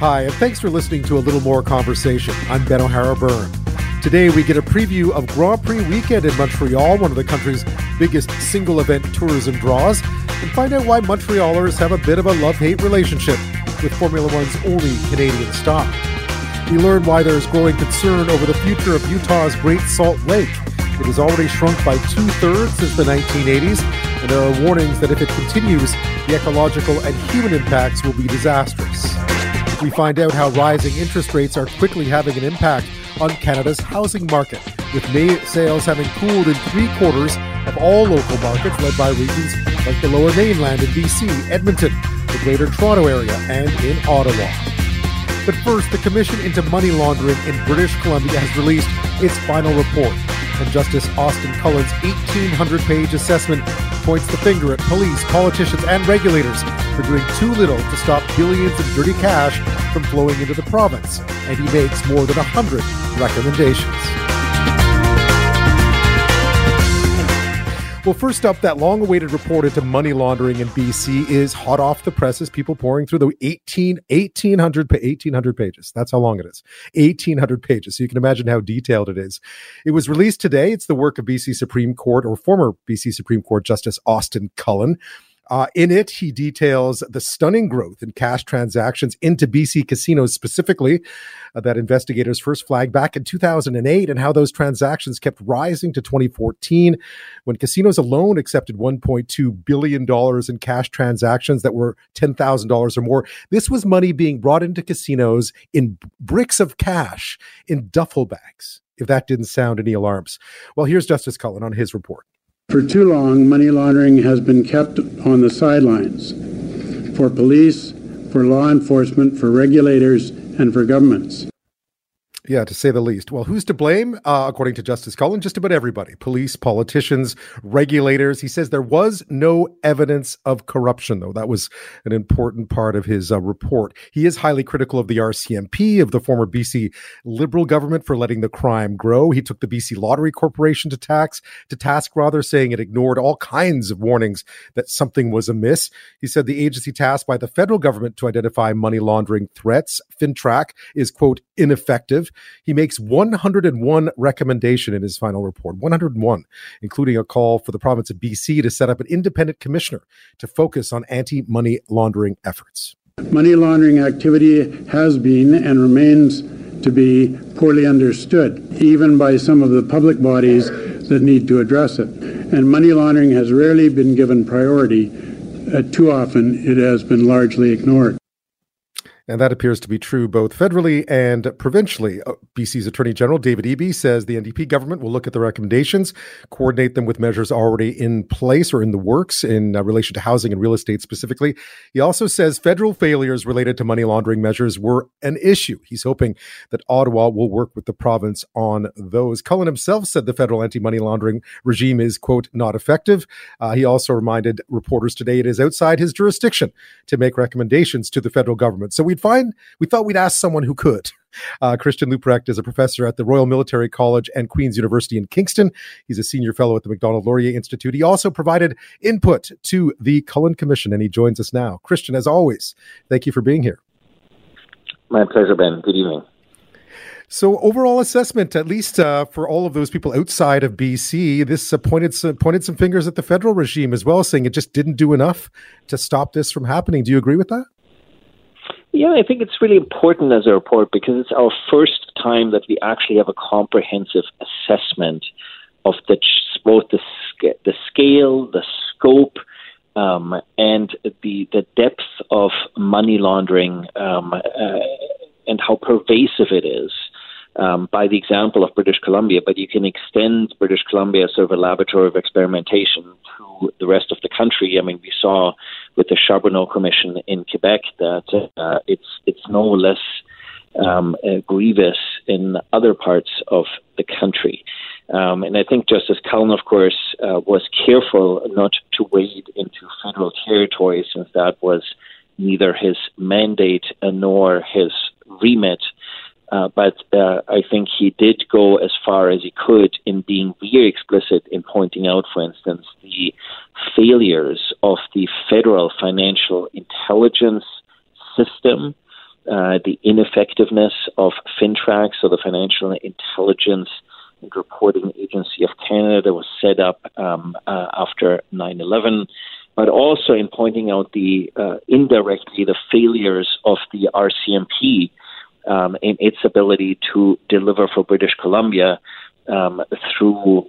Hi, and thanks for listening to A Little More Conversation. I'm Ben O'Hara-Byrne. Today, we get a preview of Grand Prix weekend in Montreal, one of the country's biggest single event tourism draws, and find out why Montrealers have a bit of a love-hate relationship with Formula 1's only Canadian stop. We learn why there's growing concern over the future of Utah's Great Salt Lake. It has already shrunk by two-thirds since the 1980s, and there are warnings that if it continues, the ecological and human impacts will be disastrous. We find out how rising interest rates are quickly having an impact on Canada's housing market, with May sales having cooled in three-quarters of all local markets, led by regions like the Lower Mainland in BC, Edmonton, the Greater Toronto Area, and in Ottawa. But first, the Commission into Money Laundering in British Columbia has released its final report, and Justice Austin Cullen's 1,800-page assessment points the finger at police, politicians, and regulators for doing too little to stop billions of dirty cash from flowing into the province, and he makes more than 100 recommendations. Well, first up, that long-awaited report into money laundering in BC is hot off the presses, people pouring through the 1,800 pages. That's how long it is. 1,800 pages. So you can imagine how detailed it is. It was released today. It's the work of BC Supreme Court, or former BC Supreme Court Justice Austin Cullen. In it, he details the stunning growth in cash transactions into BC casinos specifically that investigators first flagged back in 2008, and how those transactions kept rising to 2014, when casinos alone accepted $1.2 billion in cash transactions that were $10,000 or more. This was money being brought into casinos in bricks of cash in duffel bags, if that didn't sound any alarms. Well, here's Justice Cullen on his report. For too long, money laundering has been kept on the sidelines for police, for law enforcement, for regulators, and for governments. Yeah, to say the least. Well, who's to blame? According to Justice Cullen, just about everybody. Police, politicians, regulators. He says there was no evidence of corruption, though. That was an important part of his report. He is highly critical of the RCMP, of the former BC Liberal government, for letting the crime grow. He took the BC Lottery Corporation to task, saying it ignored all kinds of warnings that something was amiss. He said the agency tasked by the federal government to identify money laundering threats, Fintrac, is, quote, ineffective. He makes 101 recommendations in his final report, 101, including a call for the province of BC to set up an independent commissioner to focus on anti-money laundering efforts. Money laundering activity has been and remains to be poorly understood, even by some of the public bodies that need to address it. And money laundering has rarely been given priority. Too often, it has been largely ignored. And that appears to be true both federally and provincially. BC's Attorney General David Eby says the NDP government will look at the recommendations, coordinate them with measures already in place or in the works in relation to housing and real estate specifically. He also says federal failures related to money laundering measures were an issue. He's hoping that Ottawa will work with the province on those. Cullen himself said the federal anti-money laundering regime is, quote, not effective. He also reminded reporters today it is outside his jurisdiction to make recommendations to the federal government. So we thought we'd ask someone who could. Christian Leuprecht is a professor at the Royal Military College and Queen's University in Kingston. He's a senior fellow at the Macdonald-Laurier Institute. He also provided input to the Cullen Commission, and he joins us now. Christian, as always, thank you for being here. My pleasure, Ben. Good evening. So overall assessment, at least for all of those people outside of BC, this pointed some fingers at the federal regime as well, saying it just didn't do enough to stop this from happening. Do you agree with that? Yeah, I think it's really important as a report because it's our first time that we actually have a comprehensive assessment of both the scale, the scope, and the depth of money laundering and how pervasive it is by the example of British Columbia. But you can extend British Columbia as sort of a laboratory of experimentation to the rest of the country. I mean, we saw with the Charbonneau Commission in Quebec that it's no less grievous in other parts of the country. And I think Justice Cullen, of course, was careful not to wade into federal territory, since that was neither his mandate nor his remit. But I think he did go as far as he could in being very explicit in pointing out, for instance, the failures of the federal financial intelligence system the ineffectiveness of Fintrac, so the Financial Intelligence and Reporting Agency of Canada was set up after 9/11, but also in pointing out the indirectly the failures of the RCMP in its ability to deliver for British Columbia, through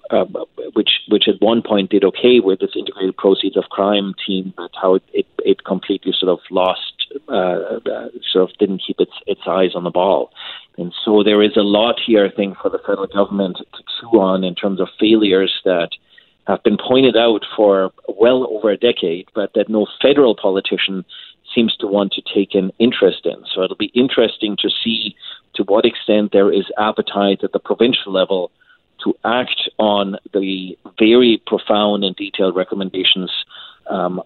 which at one point did okay with its integrated proceeds of crime team, but how it completely sort of lost, sort of didn't keep its eyes on the ball. And so there is a lot here, I think, for the federal government to chew on in terms of failures that have been pointed out for well over a decade, but that no federal politician seems to want to take an interest in. So it'll be interesting to see to what extent there is appetite at the provincial level to act on the very profound and detailed recommendations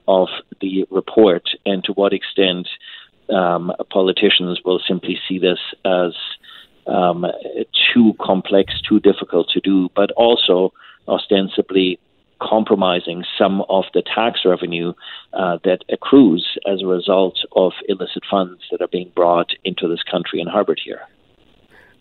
of the report, and to what extent politicians will simply see this as too complex, too difficult to do, but also ostensibly compromising some of the tax revenue that accrues as a result of illicit funds that are being brought into this country and harbored here.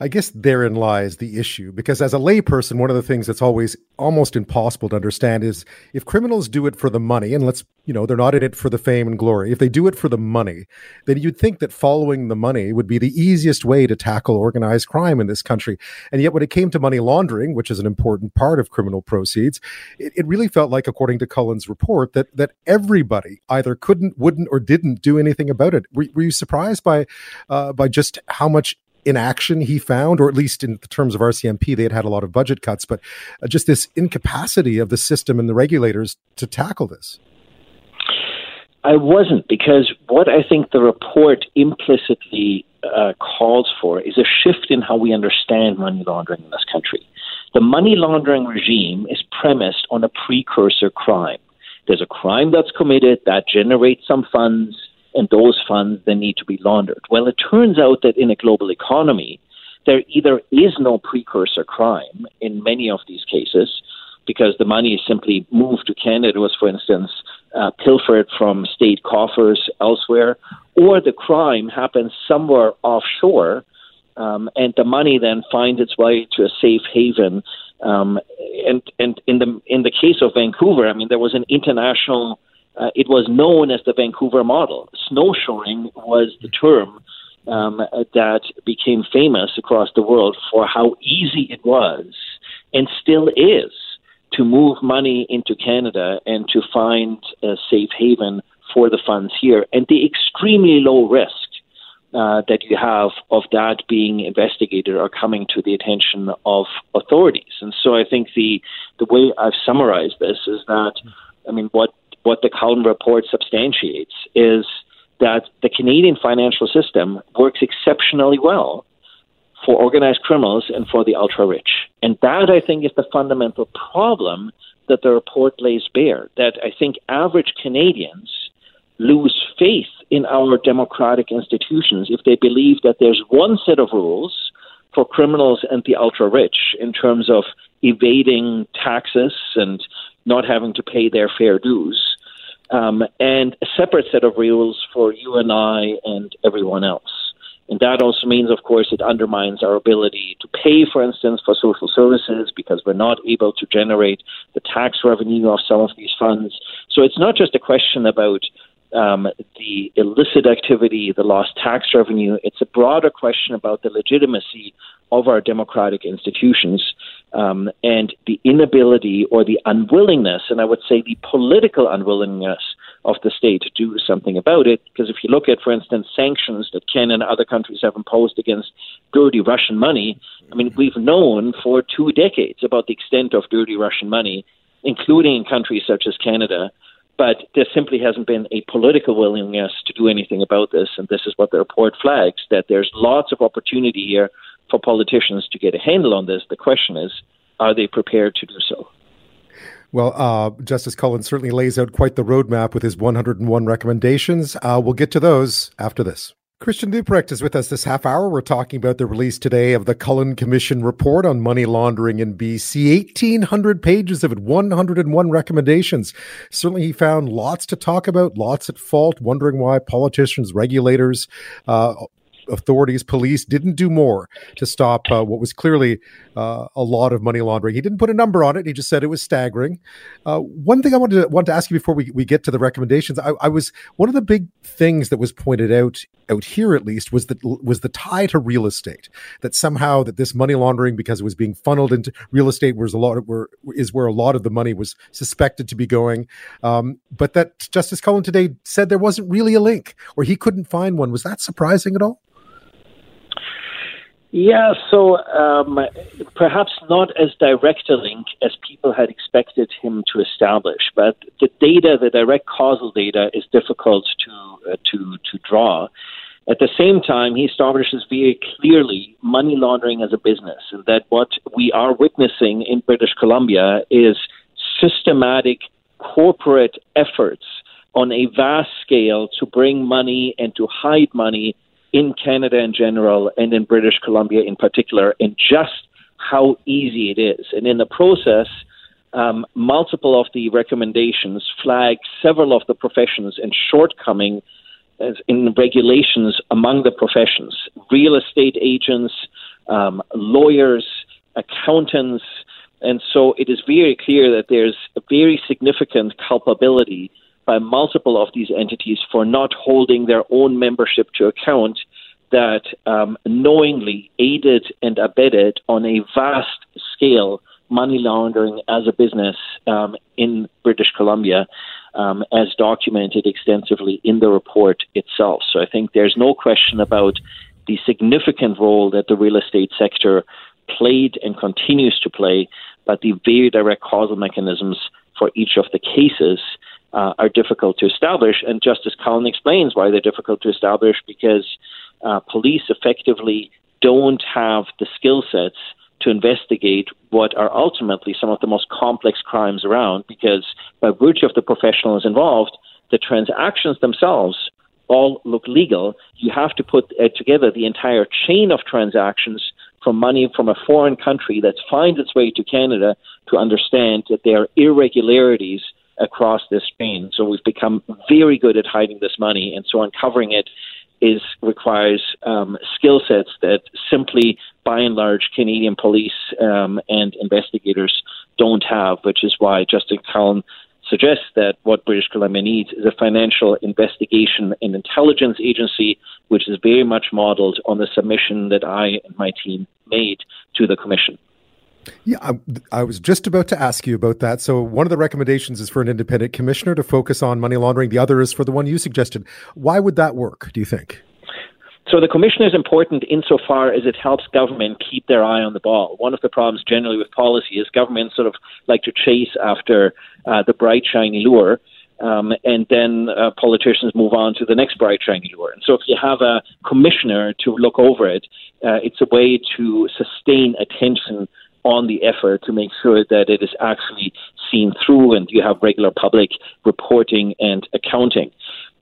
I guess therein lies the issue, because as a layperson, one of the things that's always almost impossible to understand is if criminals do it for the money, and let's, you know, they're not in it for the fame and glory. If they do it for the money, then you'd think that following the money would be the easiest way to tackle organized crime in this country. And yet when it came to money laundering, which is an important part of criminal proceeds, it really felt like, according to Cullen's report, that everybody either couldn't, wouldn't, or didn't do anything about it. Were you surprised by just how much inaction he found, or at least in the terms of RCMP, they had a lot of budget cuts, but just this incapacity of the system and the regulators to tackle this? I wasn't, because what I think the report implicitly calls for is a shift in how we understand money laundering in this country. The money laundering regime is premised on a precursor crime. There's a crime that's committed that generates some funds, and those funds then need to be laundered. Well, it turns out that in a global economy, there either is no precursor crime in many of these cases, because the money is simply moved to Canada. It was, for instance, pilfered from state coffers elsewhere, or the crime happens somewhere offshore, and the money then finds its way to a safe haven. And in the case of Vancouver, I mean, there was an international... it was known as the Vancouver model. Snowshoring was the term that became famous across the world for how easy it was, and still is, to move money into Canada and to find a safe haven for the funds here. And the extremely low risk that you have of that being investigated or coming to the attention of authorities. And so I think the way I've summarized this is that, I mean, what the Cullen report substantiates is that the Canadian financial system works exceptionally well for organized criminals and for the ultra-rich. And that, I think, is the fundamental problem that the report lays bare, that I think average Canadians lose faith in our democratic institutions if they believe that there's one set of rules for criminals and the ultra-rich in terms of evading taxes and not having to pay their fair dues, and a separate set of rules for you and I and everyone else. And that also means, of course, it undermines our ability to pay, for instance, for social services, because we're not able to generate the tax revenue of some of these funds. So it's not just a question about the illicit activity, the lost tax revenue. It's a broader question about the legitimacy of our democratic institutions, and the inability or the unwillingness, and I would say the political unwillingness of the state to do something about it. Because if you look at, for instance, sanctions that Canada and other countries have imposed against dirty Russian money, I mean, we've known for 2 decades about the extent of dirty Russian money, including in countries such as Canada, but there simply hasn't been a political willingness to do anything about this. And this is what the report flags, that there's lots of opportunity here for politicians to get a handle on this. The question is, are they prepared to do so? Well, Justice Cullen certainly lays out quite the roadmap with his 101 recommendations. We'll get to those after this. Christian Leuprecht is with us this half hour. We're talking about the release today of the Cullen Commission report on money laundering in BC. 1,800 pages of it, 101 recommendations. Certainly he found lots to talk about, lots at fault, wondering why politicians, regulators, authorities, police didn't do more to stop what was clearly a lot of money laundering. He didn't put a number on it. He just said it was staggering. One thing I wanted to ask you before we get to the recommendations, I was one of the big things that was pointed out here, at least, was the tie to real estate, that somehow that this money laundering, because it was being funneled into real estate, where a lot of the money was suspected to be going. But that Justice Cullen today said there wasn't really a link, or he couldn't find one. Was that surprising at all? Yeah, so perhaps not as direct a link as people had expected him to establish, but the direct causal data is difficult to draw. At the same time, he establishes very clearly money laundering as a business, and that what we are witnessing in British Columbia is systematic corporate efforts on a vast scale to bring money and to hide money in Canada in general and in British Columbia in particular, and just how easy it is. And in the process, multiple of the recommendations flag several of the professions and shortcomings in regulations among the professions: real estate agents, lawyers, accountants. And so it is very clear that there's a very significant culpability by multiple of these entities for not holding their own membership to account, that knowingly aided and abetted on a vast scale money laundering as a business in British Columbia, as documented extensively in the report itself. So I think there's no question about the significant role that the real estate sector played and continues to play, but the very direct causal mechanisms for each of the cases are difficult to establish. And Justice Cullen explains why they're difficult to establish, because police effectively don't have the skill sets to investigate what are ultimately some of the most complex crimes around, because by virtue of the professionals involved, the transactions themselves all look legal. You have to put together the entire chain of transactions from money from a foreign country that finds its way to Canada to understand that there are irregularities across this chain. So we've become very good at hiding this money, and so uncovering it requires skill sets that simply, by and large, Canadian police and investigators don't have, which is why Justice Cullen suggests that what British Columbia needs is a financial investigation and intelligence agency, which is very much modeled on the submission that I and my team made to the Commission. Yeah, I was just about to ask you about that. So one of the recommendations is for an independent commissioner to focus on money laundering. The other is for the one you suggested. Why would that work, do you think? So the commissioner is important insofar as it helps government keep their eye on the ball. One of the problems generally with policy is government sort of like to chase after the bright, shiny lure, and then politicians move on to the next bright, shiny lure. And so if you have a commissioner to look over it, it's a way to sustain attention on the effort to make sure that it is actually seen through and you have regular public reporting and accounting.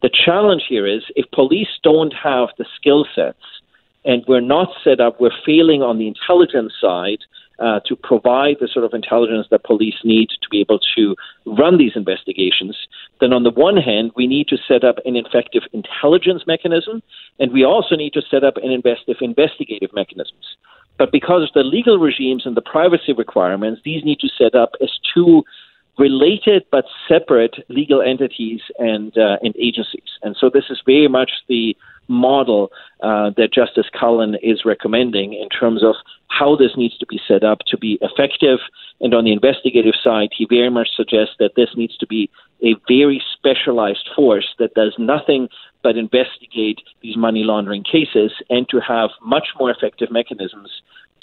The challenge here is if police don't have the skill sets and we're not set up, we're failing on the intelligence side to provide the sort of intelligence that police need to be able to run these investigations, then on the one hand, we need to set up an effective intelligence mechanism, and we also need to set up an investigative mechanisms. But because of the legal regimes and the privacy requirements, these need to set up as two related but separate legal entities and agencies. And so this is very much the model that Justice Cullen is recommending in terms of how this needs to be set up to be effective. And on the investigative side, he very much suggests that this needs to be a very specialized force that does nothing but investigate these money laundering cases, and to have much more effective mechanisms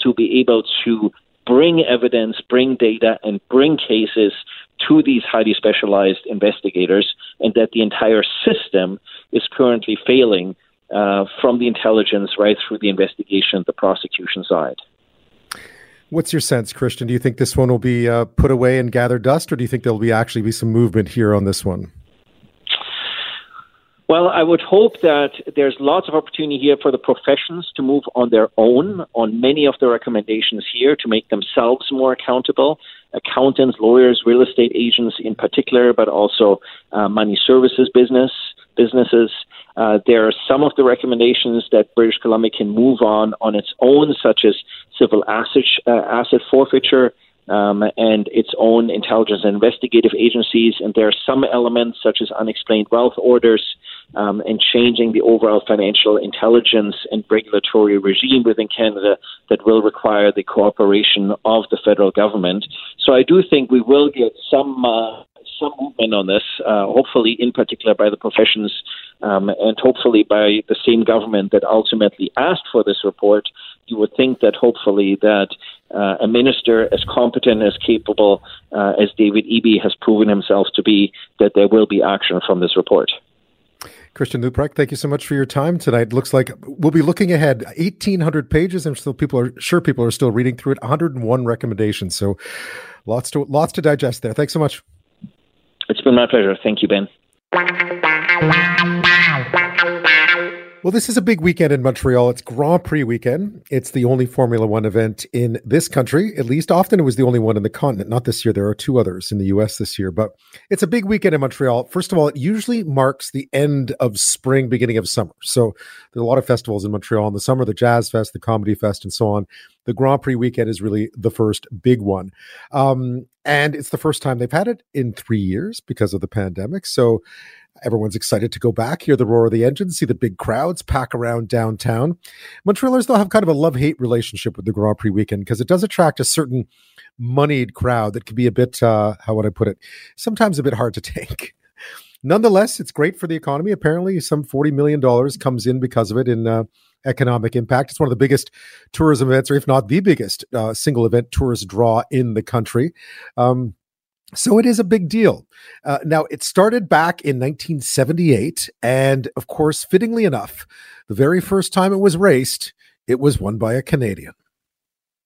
to be able to bring evidence, bring data, and bring cases to these highly specialized investigators, and that the entire system is currently failing from the intelligence right through the investigation, the prosecution side. What's your sense, Christian? Do you think this one will be put away and gather dust, or do you think there'll be some movement here on this one? Well, I would hope that there's lots of opportunity here for the professions to move on their own on many of the recommendations here to make themselves more accountable. Accountants, lawyers, real estate agents in particular, but also money services businesses. There are some of the recommendations that British Columbia can move on its own, such as civil asset forfeiture, and its own intelligence and investigative agencies. And there are some elements such as unexplained wealth orders and changing the overall financial intelligence and regulatory regime within Canada that will require the cooperation of the federal government. So I do think we will get some movement on this, hopefully in particular by the professions and hopefully by the same government that ultimately asked for this report. You would think that hopefully that a minister as competent, as capable as David Eby has proven himself to be, that there will be action from this report. Christian Leuprecht, thank you so much for your time tonight. Looks like we'll be looking ahead. 1,800 pages. I'm sure people are still reading through it. 101 recommendations. So lots to digest there. Thanks so much. It's been my pleasure. Thank you, Ben. Well, this is a big weekend in Montreal. It's Grand Prix weekend. It's the only Formula 1 event in this country, at least. Often it was the only one in the continent. Not this year. There are two others in the U.S. this year. But it's a big weekend in Montreal. First of all, it usually marks the end of spring, beginning of summer. So there are a lot of festivals in Montreal in the summer, the Jazz Fest, the Comedy Fest, and so on. The Grand Prix weekend is really the first big one. And it's the first time they've had it in 3 years because of the pandemic. So everyone's excited to go back, hear the roar of the engine, see the big crowds pack around downtown. Montrealers, they'll have kind of a love-hate relationship with the Grand Prix weekend because it does attract a certain moneyed crowd that can be a bit, how would I put it, sometimes a bit hard to take. Nonetheless, it's great for the economy. Apparently, some $40 million comes in because of it in economic impact. It's one of the biggest tourism events, or if not the biggest single event tourist draw in the country. So it is a big deal. Now, it started back in 1978. And of course, fittingly enough, the very first time it was raced, it was won by a Canadian.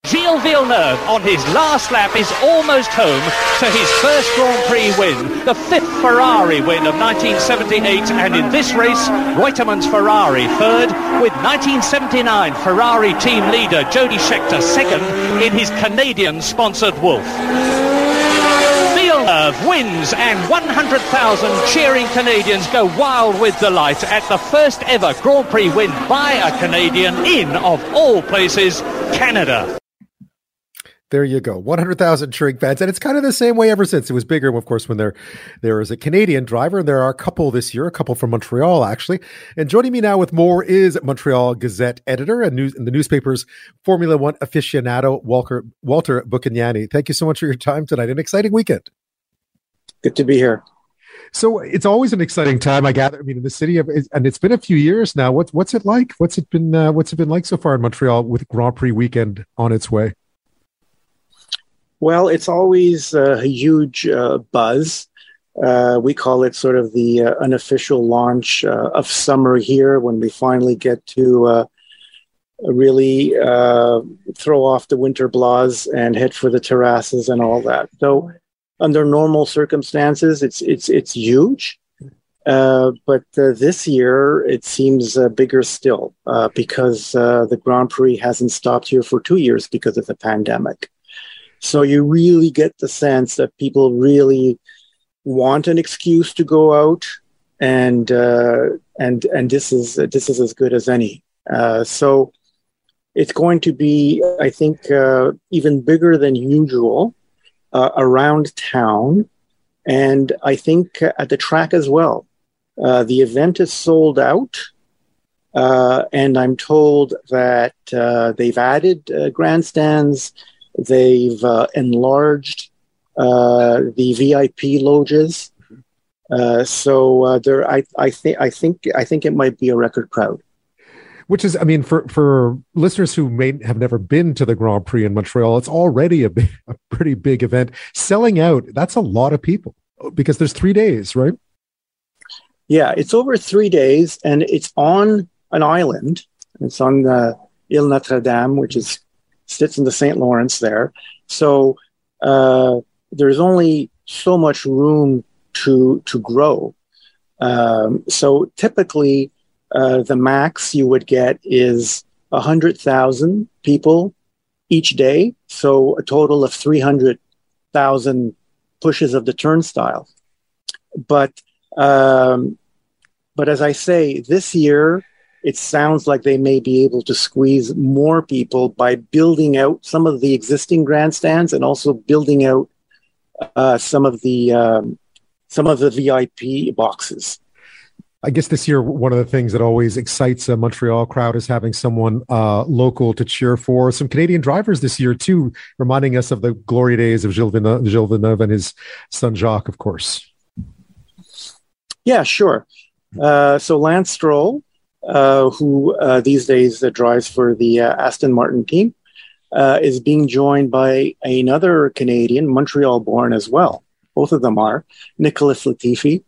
Gilles Villeneuve on his last lap is almost home to his first Grand Prix win, the fifth Ferrari win of 1978, and in this race, Reutemann's Ferrari third, with 1979 Ferrari team leader Jody Scheckter second in his Canadian-sponsored Wolf. Villeneuve wins, and 100,000 cheering Canadians go wild with delight at the first ever Grand Prix win by a Canadian in, of all places, Canada. There you go. 100,000 cheering fans. And it's kind of the same way ever since. It was bigger, of course, when there is a Canadian driver. And there are a couple this year, a couple from Montreal, actually. And joining me now with more is Montreal Gazette editor and the newspaper's Formula One aficionado, Walter Buchignani. Thank you so much for your time tonight. An exciting weekend. Good to be here. So it's always an exciting time, I gather. I mean, in the city of, and it's been a few years now. What's it like? What's it been like so far in Montreal with Grand Prix weekend on its way? Well, it's always a huge buzz. We call it sort of the unofficial launch of summer here, when we finally get to really throw off the winter blahs and head for the terraces and all that. So, under normal circumstances, it's huge, but this year it seems bigger still because the Grand Prix hasn't stopped here for 2 years because of the pandemic. So you really get the sense that people really want an excuse to go out, and this is as good as any. So it's going to be, I think, even bigger than usual around town, and I think at the track as well. The event is sold out, and I'm told that they've added grandstands. They've enlarged the VIP loges, so there. I think it might be a record crowd. Which is, I mean, for listeners who may have never been to the Grand Prix in Montreal, it's already a pretty big event. Selling out, that's a lot of people because there's 3 days, right? Yeah, it's over 3 days, and it's on an island. It's on the Île Notre Dame, which is. Sits in the St. Lawrence there. So there's only so much room to grow. So typically, the max you would get is 100,000 people each day. So a total of 300,000 pushes of the turnstile. But as I say, this year, it sounds like they may be able to squeeze more people by building out some of the existing grandstands and also building out some of the VIP boxes. I guess this year, one of the things that always excites a Montreal crowd is having someone local to cheer for. Some Canadian drivers this year, too, reminding us of the glory days of Gilles Villeneuve and his son Jacques, of course. Yeah, sure. So Lance Stroll, who these days drives for the Aston Martin team, is being joined by another Canadian, Montreal-born as well. Both of them are. Nicolas Latifi,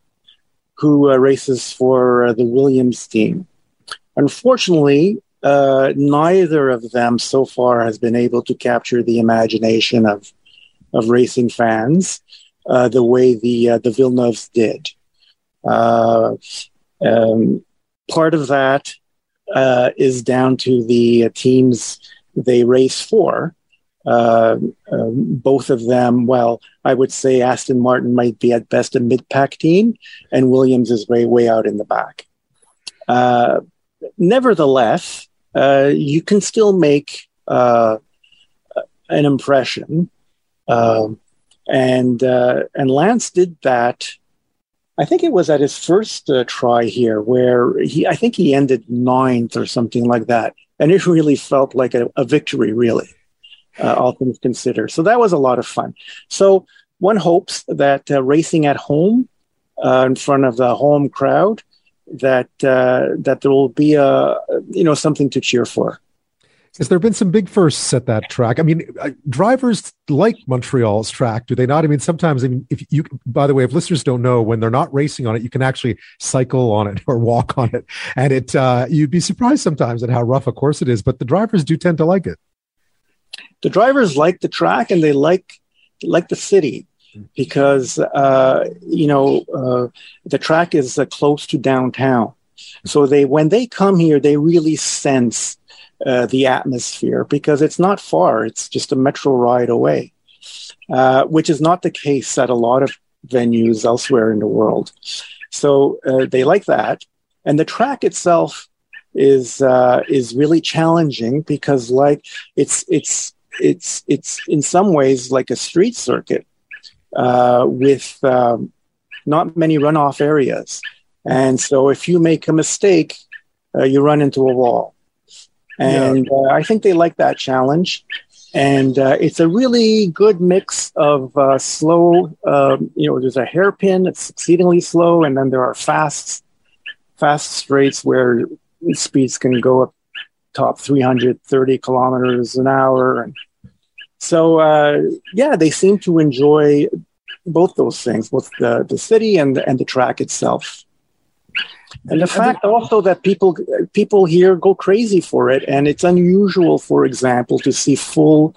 who races for the Williams team. Unfortunately, neither of them so far has been able to capture the imagination of racing fans the way the Villeneuves did. Part of that is down to the teams they race for. Both of them, well, I would say Aston Martin might be at best a mid-pack team, and Williams is way out in the back. Nevertheless, you can still make an impression, and Lance did that. I think it was at his first try here, where I think he ended 9th or something like that, and it really felt like a victory, really. All things considered. So that was a lot of fun. So one hopes that racing at home in front of the home crowd, that there will be something to cheer for. Has there been some big firsts at that track? I mean, drivers like Montreal's track, do they not? I mean, sometimes, if you, by the way, if listeners don't know, when they're not racing on it, you can actually cycle on it or walk on it. And you'd be surprised sometimes at how rough a course it is, but the drivers do tend to like it. The drivers like the track and they like the city because, the track is close to downtown. So when they come here, they really sense the atmosphere because it's not far. It's just a metro ride away, which is not the case at a lot of venues elsewhere in the world. So they like that. And the track itself is really challenging because it's in some ways like a street circuit with not many runoff areas. And so if you make a mistake, you run into a wall. And I think they like that challenge. And it's a really good mix of slow, there's a hairpin that's exceedingly slow. And then there are fast straights where speeds can go up top 330 kilometers an hour. And so, they seem to enjoy both those things, both the city and the track itself. And the fact also that people here go crazy for it. And it's unusual, for example, to see full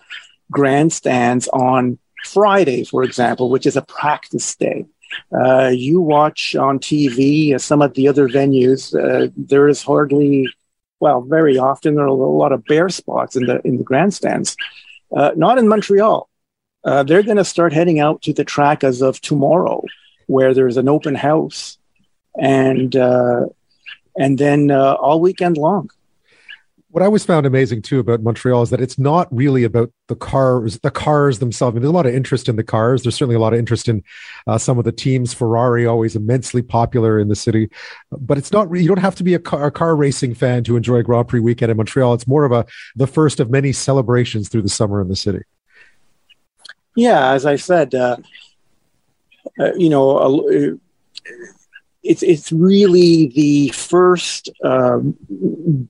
grandstands on Friday, for example, which is a practice day. You watch on TV some of the other venues. There is hardly, very often there are a lot of bare spots in the grandstands. Not in Montreal. They're going to start heading out to the track as of tomorrow, where there's an open house, and then all weekend long. What I always found amazing too about Montreal is that it's not really about the cars themselves. I mean, there's a lot of interest in the cars. There's certainly a lot of interest in some of the teams. Ferrari, always immensely popular in the city, but it's not. You don't have to be a car racing fan to enjoy Grand Prix weekend in Montreal. It's more of the first of many celebrations through the summer in the city. Yeah, as I said, It's really the first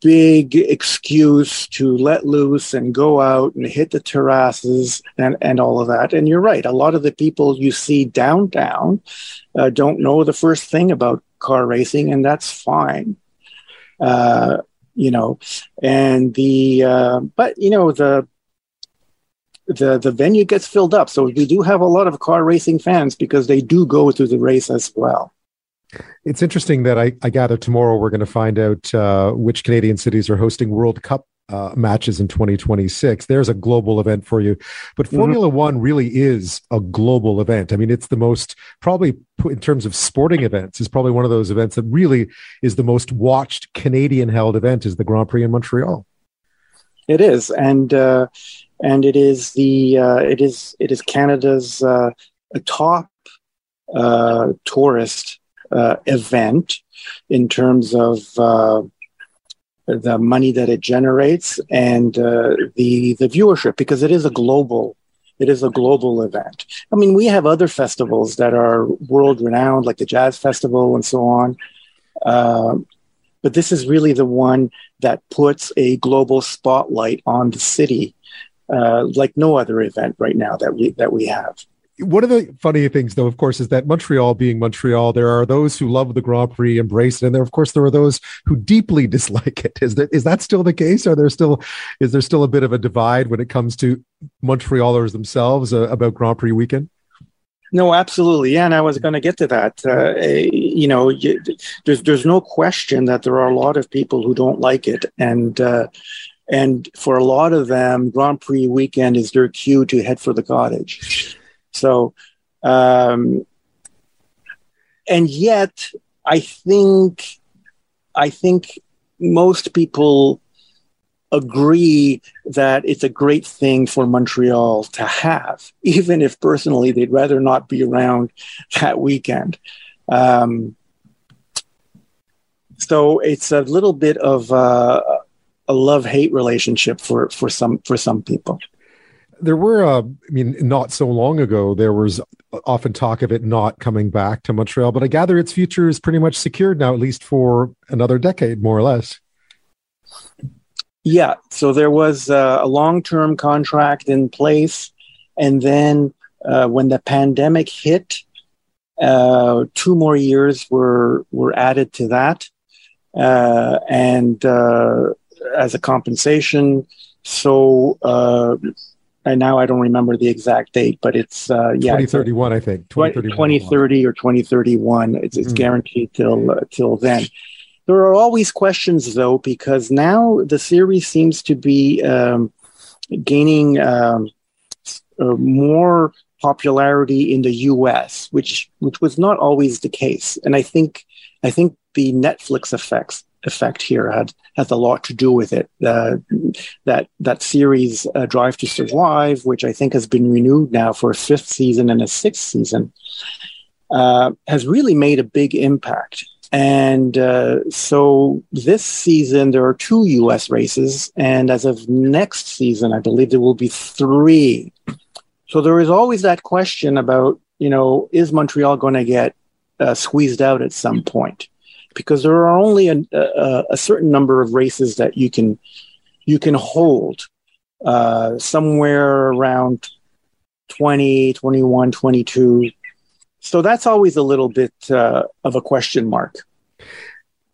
big excuse to let loose and go out and hit the terraces and all of that. And you're right. A lot of the people you see downtown don't know the first thing about car racing, and that's fine. The venue gets filled up. So we do have a lot of car racing fans because they do go to the race as well. It's interesting that I gather tomorrow we're going to find out which Canadian cities are hosting World Cup matches in 2026. There's a global event for you. But Formula 1 really is a global event. I mean, it's the most, probably in terms of sporting events, is probably one of those events that really is the most watched Canadian-held event, is the Grand Prix in Montreal. It is. And it is the it is Canada's top tourist event in terms of the money that it generates and the viewership, because it is a global event. I mean, we have other festivals that are world renowned, like the Jazz Festival and so on. But this is really the one that puts a global spotlight on the city, like no other event right now that we have. One of the funny things, though, of course, is that Montreal being Montreal, there are those who love the Grand Prix, embrace it, and there, of course, there are those who deeply dislike it. Is that still the case? Is there still a bit of a divide when it comes to Montrealers themselves about Grand Prix weekend? No, absolutely. Yeah, and I was going to get to that. There's no question that there are a lot of people who don't like it, and for a lot of them, Grand Prix weekend is their cue to head for the cottage. So, and yet I think most people agree that it's a great thing for Montreal to have, even if personally they'd rather not be around that weekend. So it's a little bit of a love-hate relationship for some people. There were, not so long ago, there was often talk of it not coming back to Montreal, but I gather its future is pretty much secured now, at least for another decade, more or less. Yeah. So there was a long-term contract in place. And then when the pandemic hit, 2 more years were added to that. And as a compensation. So, and now I don't remember the exact date, but it's 2031, I think. 2030 or 2031. It's guaranteed till then. There are always questions, though, because now the series seems to be gaining more popularity in the U.S., which was not always the case. And I think the Netflix effect here has a lot to do with it. That series, Drive to Survive, which I think has been renewed now for a 5th season and a 6th season, has really made a big impact. And so this season, there are 2 U.S. races, and as of next season, I believe there will be 3. So there is always that question about, is Montreal going to get squeezed out at some point? Because there are only a certain number of races that you can hold, somewhere around 20, 21, 22. So that's always a little bit of a question mark.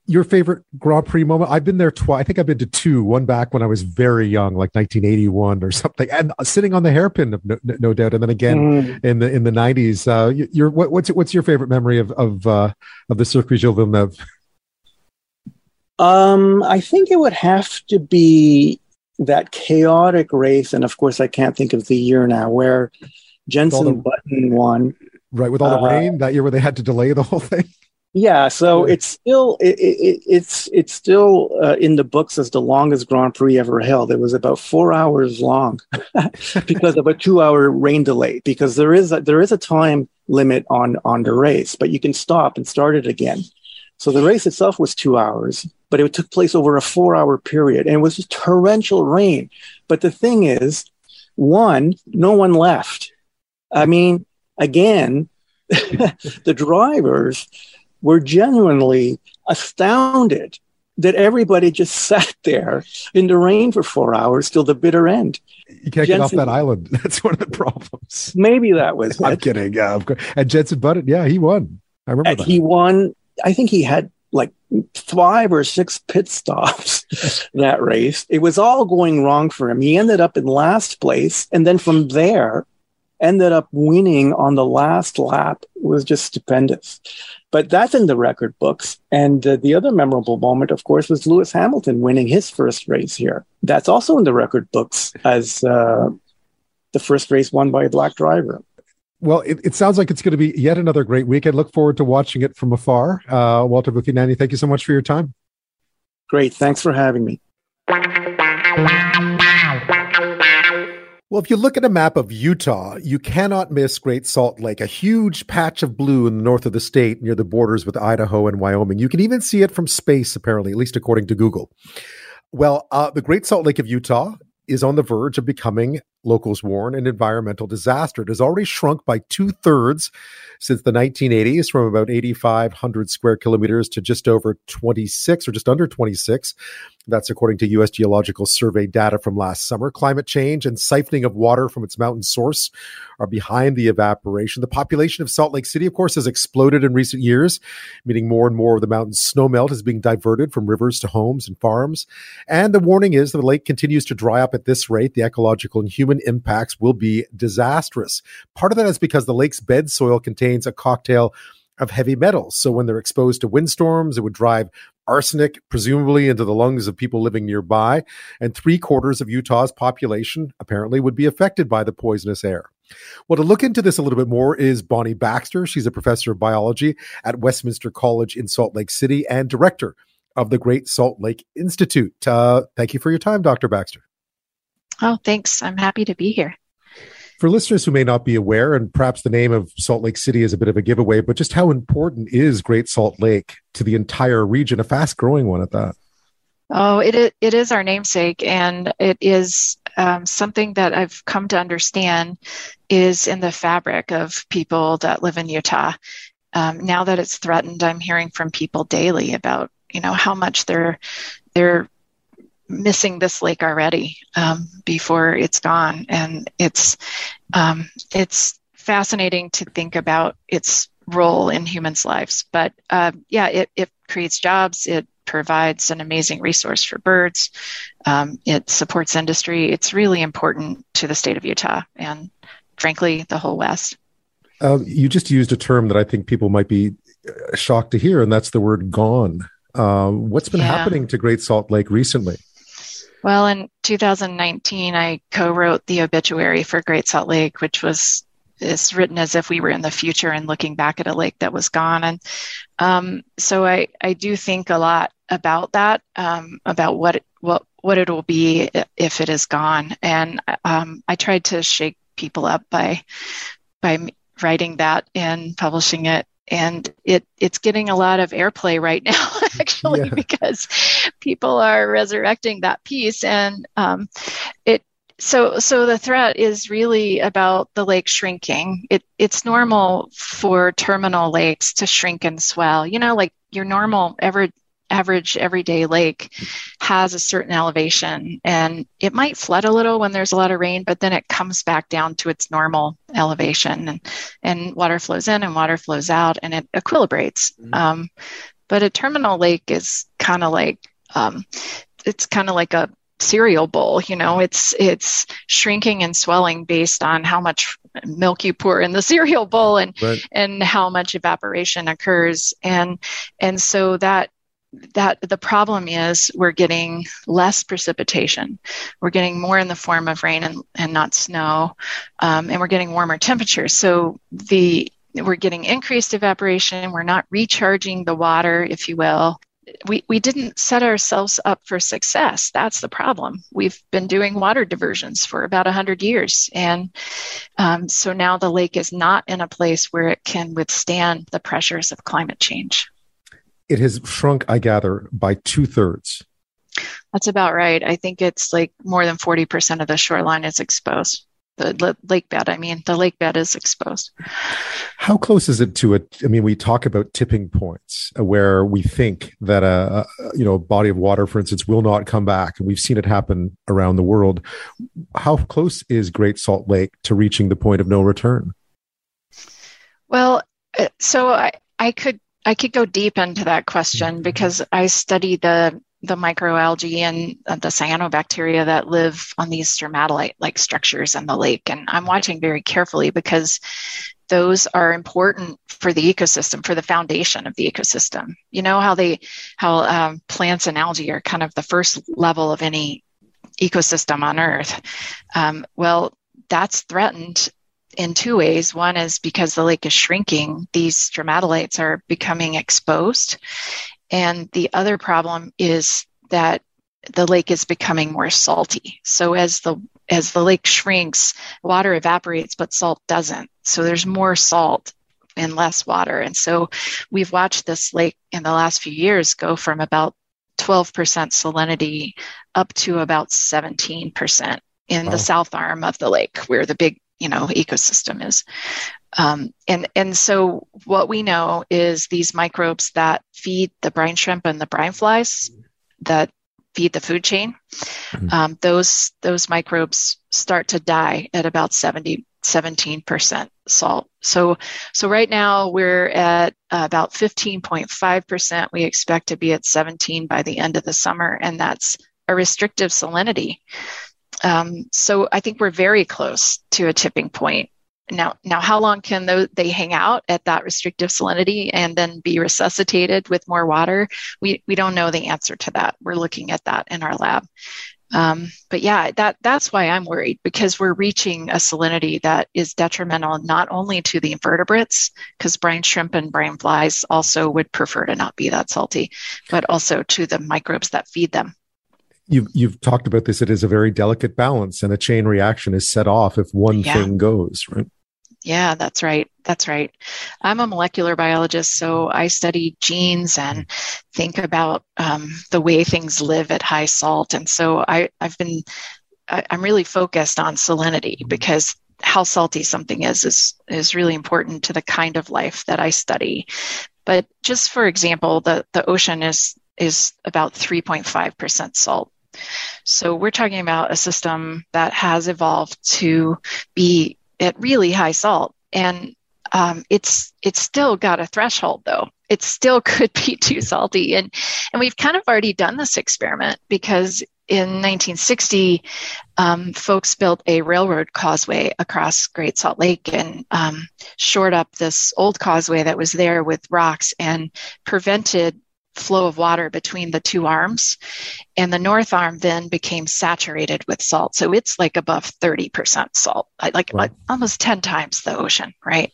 Your favorite Grand Prix moment? I've been there twice. I think I've been to 2, one back when I was very young, like 1981 or something, and sitting on the hairpin, of no doubt. And then again in the 90s. What's your favorite memory of the Circuit Gilles Villeneuve? I think it would have to be that chaotic race, and of course I can't think of the year now, where Jenson Button won. Right, with all the rain that year, where they had to delay the whole thing. Yeah, so it's still in the books as the longest Grand Prix ever held. It was about 4 hours long because of a 2-hour rain delay. Because there is a time limit on the race, but you can stop and start it again. So the race itself was 2 hours, but it took place over a 4-hour period, and it was just torrential rain. But the thing is, no one left. I mean, again, the drivers were genuinely astounded that everybody just sat there in the rain for 4 hours till the bitter end. You can't get off that island. That's one of the problems. Maybe that was it. I'm kidding. Yeah, of course. And Jenson Button, he won. I remember that. He won. I think he had like 5 or 6 pit stops that race. It was all going wrong for him. He ended up in last place. And then from there, ended up winning on the last lap was just stupendous. But that's in the record books. And the other memorable moment, of course, was Lewis Hamilton winning his first race here. That's also in the record books as the first race won by a black driver. Well, it sounds like it's going to be yet another great week. I look forward to watching it from afar. Walter Buchignani, thank you so much for your time. Great. Thanks for having me. Well, if you look at a map of Utah, you cannot miss Great Salt Lake, a huge patch of blue in the north of the state near the borders with Idaho and Wyoming. You can even see it from space, apparently, at least according to Google. Well, the Great Salt Lake of Utah is on the verge of becoming, locals warn, an environmental disaster. It has already shrunk by 2/3 since the 1980s, from about 8,500 square kilometers to just over 26 or just under 26. That's according to U.S. Geological Survey data from last summer. Climate change and siphoning of water from its mountain source are behind the evaporation. The population of Salt Lake City, of course, has exploded in recent years, meaning more and more of the mountain's snowmelt is being diverted from rivers to homes and farms. And the warning is the lake continues to dry up at this rate. The ecological and human impacts will be disastrous. Part of that is because the lake's bed soil contains a cocktail of heavy metals. So when they're exposed to windstorms, it would drive arsenic, presumably, into the lungs of people living nearby. And 3/4 of Utah's population, apparently, would be affected by the poisonous air. Well, to look into this a little bit more is Bonnie Baxter. She's a professor of biology at Westminster College in Salt Lake City and director of the Great Salt Lake Institute. Thank you for your time, Dr. Baxter. Oh, thanks. I'm happy to be here. For listeners who may not be aware, and perhaps the name of Salt Lake City is a bit of a giveaway, but just how important is Great Salt Lake to the entire region, a fast-growing one at that? Oh, it is our namesake, and it is something that I've come to understand is in the fabric of people that live in Utah. Now that it's threatened, I'm hearing from people daily about, how much they're missing this lake already before it's gone. And it's fascinating to think about its role in humans' lives. But it creates jobs. It provides an amazing resource for birds. It supports industry. It's really important to the state of Utah and, frankly, the whole West. You just used a term that I think people might be shocked to hear, and that's the word gone. What's been happening to Great Salt Lake recently? Well, in 2019, I co-wrote the obituary for Great Salt Lake, which is written as if we were in the future and looking back at a lake that was gone. And so I do think a lot about that, about what it will be if it is gone. And I tried to shake people up by writing that and publishing it. And it's getting a lot of airplay right now, actually, because people are resurrecting that piece. And so the threat is really about the lake shrinking. It's normal for terminal lakes to shrink and swell. Like your normal average everyday lake has a certain elevation, and it might flood a little when there's a lot of rain, but then it comes back down to its normal elevation, and water flows in and water flows out, and it equilibrates. But a terminal lake is kind of like a cereal bowl. It's shrinking and swelling based on how much milk you pour in the cereal bowl and how much evaporation occurs, and so that the problem is we're getting less precipitation. We're getting more in the form of rain and not snow, and we're getting warmer temperatures. So we're getting increased evaporation. We're not recharging the water, if you will. We didn't set ourselves up for success. That's the problem. We've been doing water diversions for about 100 years. And so now the lake is not in a place where it can withstand the pressures of climate change. It has shrunk, I gather, by 2/3. That's about right. I think it's like more than 40% of the shoreline is exposed. The lake bed is exposed. How close is it to it? I mean, we talk about tipping points where we think that a body of water, for instance, will not come back. And we've seen it happen around the world. How close is Great Salt Lake to reaching the point of no return? Well, so I could go deep into that question because I study the the microalgae and the cyanobacteria that live on these stromatolite-like structures in the lake. And I'm watching very carefully because those are important for the ecosystem, for the foundation of the ecosystem. You know how plants and algae are kind of the first level of any ecosystem on Earth. Well, that's threatened in two ways. One is because the lake is shrinking, these stromatolites are becoming exposed. And the other problem is that the lake is becoming more salty. So as the lake shrinks, water evaporates, but salt doesn't. So there's more salt and less water. And so we've watched this lake in the last few years go from about 12% salinity up to about 17% in the south arm of the lake where the big ecosystem is. And so what we know is these microbes that feed the brine shrimp and the brine flies that feed the food chain, those microbes start to die at about 17% salt. So right now we're at about 15.5%. We expect to be at 17 by the end of the summer, and that's a restrictive salinity. So I think we're very close to a tipping point. Now, how long can they hang out at that restrictive salinity and then be resuscitated with more water? We don't know the answer to that. We're looking at that in our lab. But yeah, that's why I'm worried, because we're reaching a salinity that is detrimental not only to the invertebrates, because brine shrimp and brine flies also would prefer to not be that salty, but also to the microbes that feed them. You've talked about this. It is a very delicate balance, and a chain reaction is set off if one thing goes, right? Yeah, that's right. I'm a molecular biologist, so I study genes and think about the way things live at high salt. And so I'm really focused on salinity, because how salty something is really important to the kind of life that I study. But just for example, the ocean is about 3.5% salt. So we're talking about a system that has evolved to be at really high salt. And it's still got a threshold, though. It still could be too salty. And we've kind of already done this experiment, because in 1960, folks built a railroad causeway across Great Salt Lake and shored up this old causeway that was there with rocks and prevented flow of water between the two arms, and the north arm then became saturated with salt. So it's like above 30% salt, like almost 10 times the ocean, right?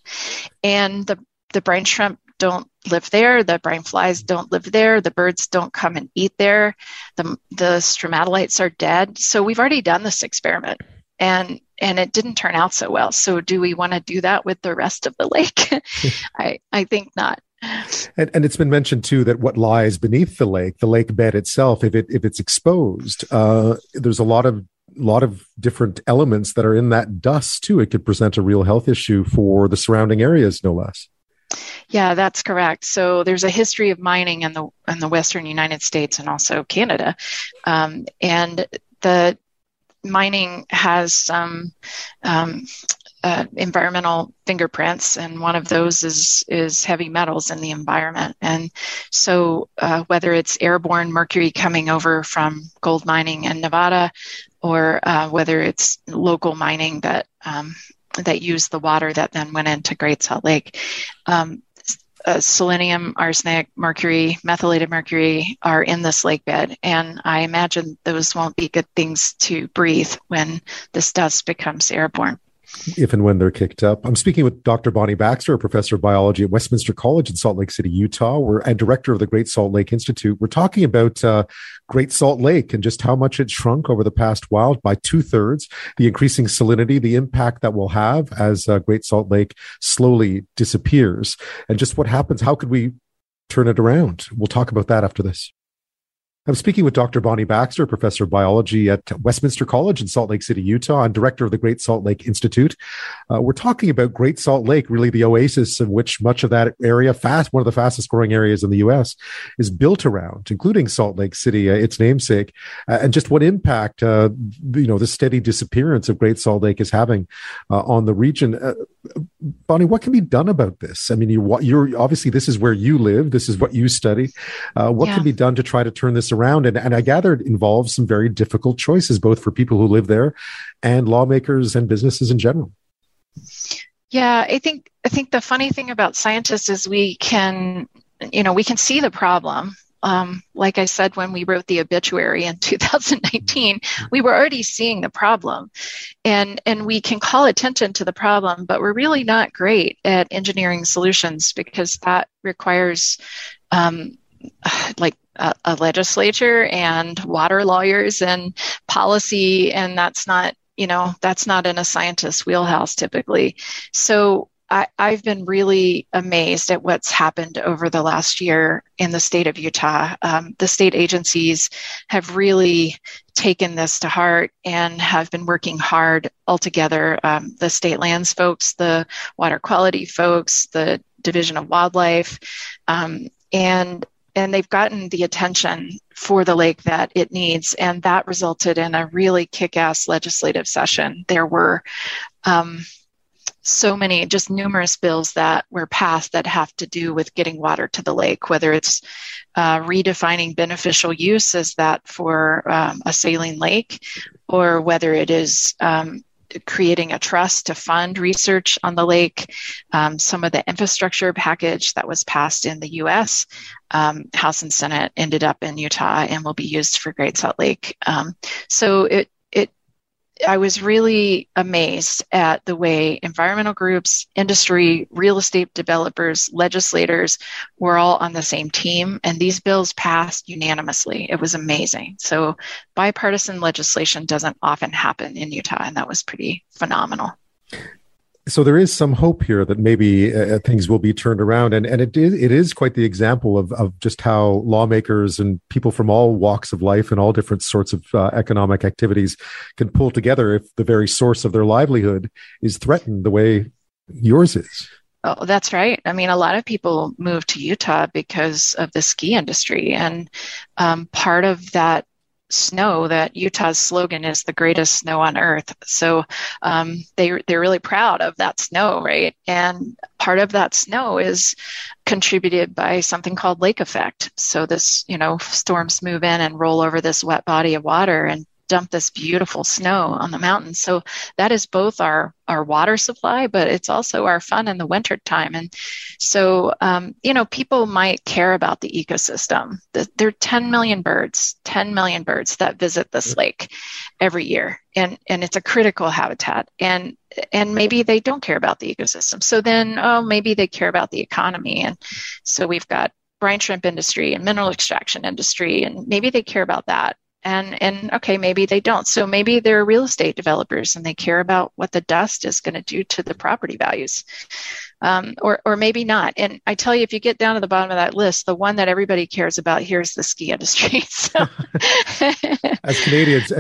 And the brine shrimp don't live there, the brine flies don't live there, the birds don't come and eat there, the stromatolites are dead. So we've already done this experiment, and it didn't turn out so well. So do we want to do that with the rest of the lake? I think not. And it's been mentioned too that what lies beneath the lake bed itself, if it's exposed, there's a lot of different elements that are in that dust too. It could present a real health issue for the surrounding areas, no less. Yeah, that's correct. So there's a history of mining in the Western United States and also Canada, and the mining has some environmental fingerprints, and one of those is heavy metals in the environment. And so whether it's airborne mercury coming over from gold mining in Nevada, or whether it's local mining that used the water that then went into Great Salt Lake, selenium, arsenic, mercury, methylated mercury are in this lake bed. And I imagine those won't be good things to breathe when this dust becomes airborne, if and when they're kicked up. I'm speaking with Dr. Bonnie Baxter, a professor of biology at Westminster College in Salt Lake City, Utah, and director of the Great Salt Lake Institute. We're talking about Great Salt Lake and just how much it shrunk over the past while by 2/3, the increasing salinity, the impact that will have as Great Salt Lake slowly disappears, and just what happens. How could we turn it around? We'll talk about that after this. I'm speaking with Dr. Bonnie Baxter, professor of biology at Westminster College in Salt Lake City, Utah, and director of the Great Salt Lake Institute. We're talking about Great Salt Lake, really the oasis in which much of that area, one of the fastest growing areas in the U.S., is built around, including Salt Lake City, its namesake, and just what impact the steady disappearance of Great Salt Lake is having on the region. Bonnie, what can be done about this? I mean, you're obviously, this is where you live, this is what you study. What can be done to try to turn this it's around, and I gather it involves some very difficult choices, both for people who live there and lawmakers and businesses in general. Yeah, I think the funny thing about scientists is we can see the problem. Like I said, when we wrote the obituary in 2019, we were already seeing the problem, and we can call attention to the problem, but we're really not great at engineering solutions, because that requires a legislature and water lawyers and policy, and that's not in a scientist's wheelhouse typically. So I've been really amazed at what's happened over the last year in the state of Utah. The state agencies have really taken this to heart and have been working hard altogether. The state lands folks, the water quality folks, the Division of Wildlife, and they've gotten the attention for the lake that it needs. And that resulted in a really kick-ass legislative session. There were so many, just numerous bills that were passed that have to do with getting water to the lake, whether it's redefining beneficial use as that for a saline lake, or whether it is creating a trust to fund research on the lake. Some of the infrastructure package that was passed in the U.S., House and Senate, ended up in Utah and will be used for Great Salt Lake. I was really amazed at the way environmental groups, industry, real estate developers, legislators were all on the same team, and these bills passed unanimously. It was amazing. So bipartisan legislation doesn't often happen in Utah, and that was pretty phenomenal. So there is some hope here that maybe things will be turned around. And it is quite the example of just how lawmakers and people from all walks of life and all different sorts of economic activities can pull together if the very source of their livelihood is threatened the way yours is. Oh, that's right. I mean, a lot of people move to Utah because of the ski industry. And part of that snow, that Utah's slogan is the greatest snow on earth. So they're really proud of that snow, right? And part of that snow is contributed by something called lake effect. So this, storms move in and roll over this wet body of water and dump this beautiful snow on the mountain. So that is both our water supply, but it's also our fun in the winter time. And so, people might care about the ecosystem. There are 10 million birds that visit this lake every year. And it's a critical habitat. And maybe they don't care about the ecosystem. So then, maybe they care about the economy. And so we've got brine shrimp industry and mineral extraction industry, and maybe they care about that. And okay, maybe they don't. So maybe they're real estate developers and they care about what the dust is going to do to the property values, or maybe not. And I tell you, if you get down to the bottom of that list, the one that everybody cares about here is the ski industry. So. As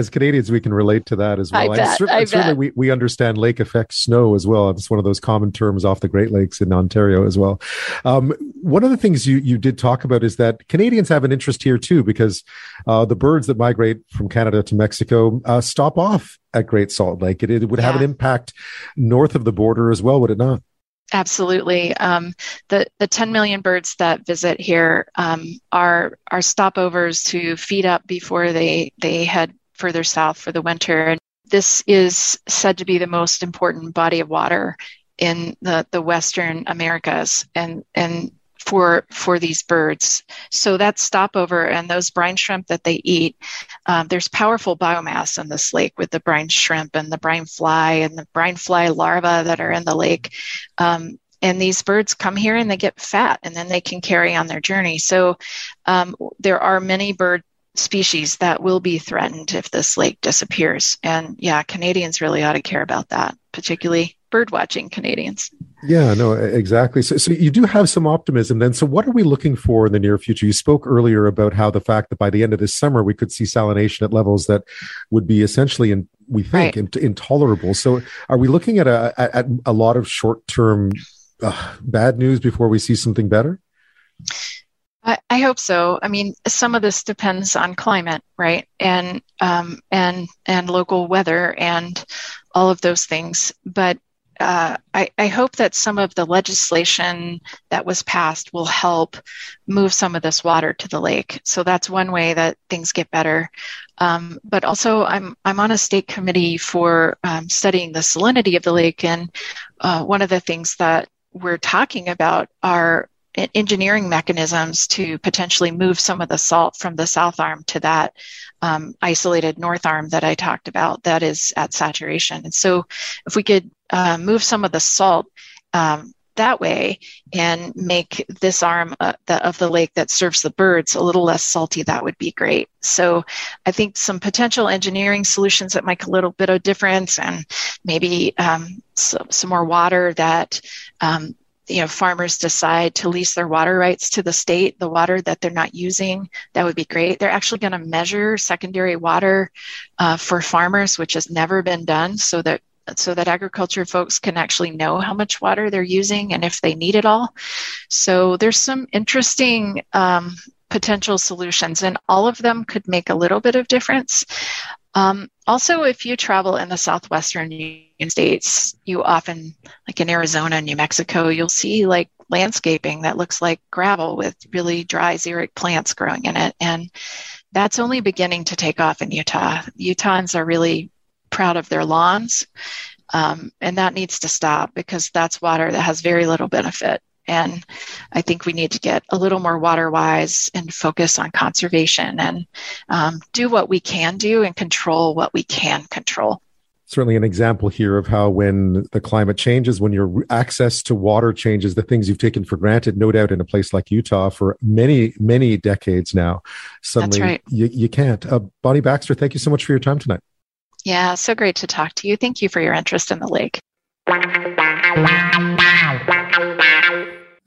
Canadians, we can relate to that as well. Certainly, we understand lake effect snow as well. It's one of those common terms off the Great Lakes in Ontario as well. One of the things you did talk about is that Canadians have an interest here too, because the birds that migrate from Canada to Mexico stop off at Great Salt Lake. It would have an impact north of the border as well, would it not? Absolutely. The 10 million birds that visit here are stopovers to feed up before they head further south for the winter. And this is said to be the most important body of water in the Western Americas and for these birds. So that's stopover, and those brine shrimp that they eat, there's powerful biomass in this lake with the brine shrimp and the brine fly larvae that are in the lake. And these birds come here and they get fat, and then they can carry on their journey. So there are many bird species that will be threatened if this lake disappears. And yeah, Canadians really ought to care about that, particularly bird-watching Canadians. Yeah, no, exactly. So you do have some optimism then. So what are we looking for in the near future? You spoke earlier about how the fact that by the end of this summer, we could see salination at levels that would be essentially, intolerable. So are we looking at a lot of short-term bad news before we see something better? I hope so. I mean, some of this depends on climate, right? And local weather and all of those things. But I hope that some of the legislation that was passed will help move some of this water to the lake. So that's one way that things get better. But also, I'm on a state committee for studying the salinity of the lake, and one of the things that we're talking about are engineering mechanisms to potentially move some of the salt from the south arm to that isolated north arm that I talked about that is at saturation. And so if we could move some of the salt that way and make this arm of the lake that serves the birds a little less salty, that would be great. So I think some potential engineering solutions that make a little bit of difference, and maybe some more water that farmers decide to lease their water rights to the state, the water that they're not using, that would be great. They're actually going to measure secondary water for farmers, which has never been done, so that agriculture folks can actually know how much water they're using and if they need it all. So there's some interesting potential solutions, and all of them could make a little bit of difference. Also, if you travel in the southwestern United States, you often, like in Arizona, New Mexico, you'll see like landscaping that looks like gravel with really dry xeric plants growing in it. And that's only beginning to take off in Utah. Utahns are really proud of their lawns, and that needs to stop, because that's water that has very little benefit. And I think we need to get a little more water-wise and focus on conservation and do what we can do and control what we can control. Certainly an example here of how when the climate changes, when your access to water changes, the things you've taken for granted, no doubt in a place like Utah for many, many decades now, suddenly that's right. you can't. Bonnie Baxter, thank you so much for your time tonight. Yeah, so great to talk to you. Thank you for your interest in the lake.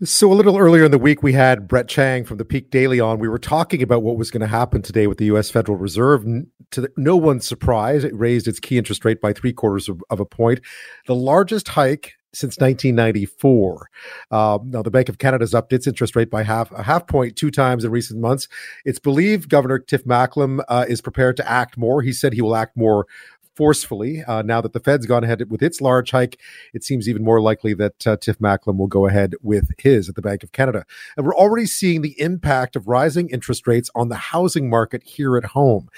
So a little earlier in the week, we had Brett Chang from the Peak Daily on. We were talking about what was going to happen today with the U.S. Federal Reserve. To no one's surprise, it raised its key interest rate by 0.75 point, the largest hike since 1994. Now, the Bank of Canada's upped its interest rate by a half point 2 times in recent months. It's believed Governor Tiff Macklem is prepared to act more. He said he will act more forcefully. Now that the Fed's gone ahead with its large hike, it seems even more likely that Tiff Macklem will go ahead with his at the Bank of Canada. And we're already seeing the impact of rising interest rates on the housing market here at home.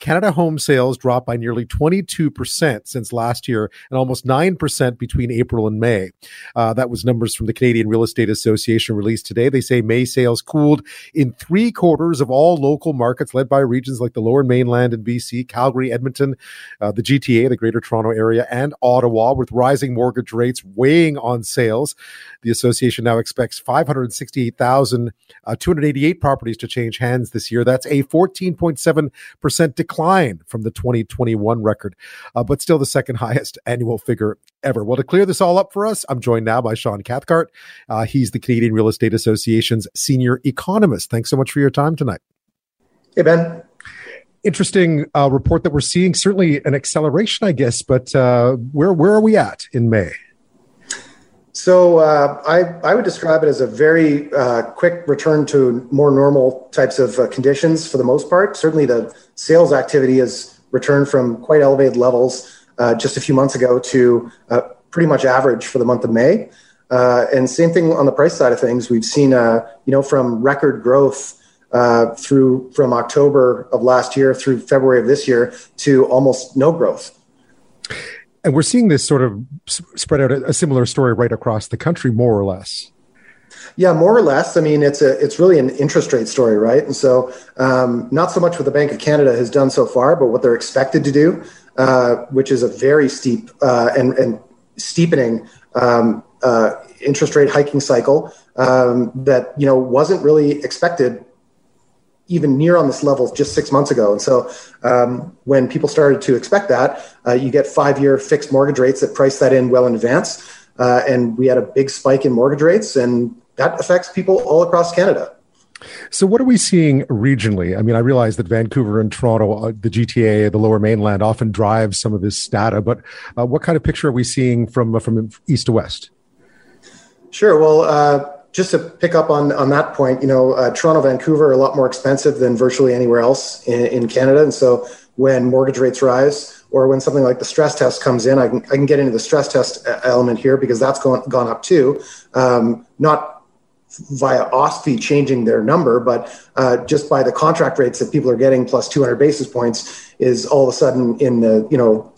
Canada home sales dropped by nearly 22% since last year and almost 9% between April and May. That was numbers from the Canadian Real Estate Association released today. They say May sales cooled in 3/4 of all local markets, led by regions like the Lower Mainland and BC, Calgary, Edmonton, the GTA, the Greater Toronto Area, and Ottawa, with rising mortgage rates weighing on sales. The association now expects 568,288 properties to change hands this year. That's a 14.7% decline from the 2021 record, but still the second highest annual figure ever. Well, to clear this all up for us, I'm joined now by Sean Cathcart. He's the Canadian Real Estate Association's senior economist. Thanks so much for your time tonight. Hey, Ben. Interesting report that we're seeing, certainly an acceleration, I guess, but where are we at in May? So I would describe it as a very quick return to more normal types of conditions for the most part. Certainly the sales activity has returned from quite elevated levels just a few months ago to pretty much average for the month of May. And same thing on the price side of things. We've seen, from record growth from October of last year through February of this year to almost no growth. And we're seeing this sort of spread out a similar story right across the country, more or less. Yeah, more or less. I mean, it's really an interest rate story, right? And so not so much what the Bank of Canada has done so far, but what they're expected to do, which is a very steep and steepening interest rate hiking cycle that, wasn't really expected even near on this level just 6 months ago. And so when people started to expect that, you get 5-year fixed mortgage rates that price that in well in advance. And we had a big spike in mortgage rates, and that affects people all across Canada. So what are we seeing regionally? I mean, I realize that Vancouver and Toronto, the GTA, the Lower Mainland often drive some of this data, but what kind of picture are we seeing from east to west? Sure. Well, just to pick up on that point, you know, Toronto, Vancouver are a lot more expensive than virtually anywhere else in Canada. And so when mortgage rates rise or when something like the stress test comes in, I can get into the stress test element here because that's gone up too. Not via OSFI changing their number, but just by the contract rates that people are getting plus 200 basis points is all of a sudden in the, you know,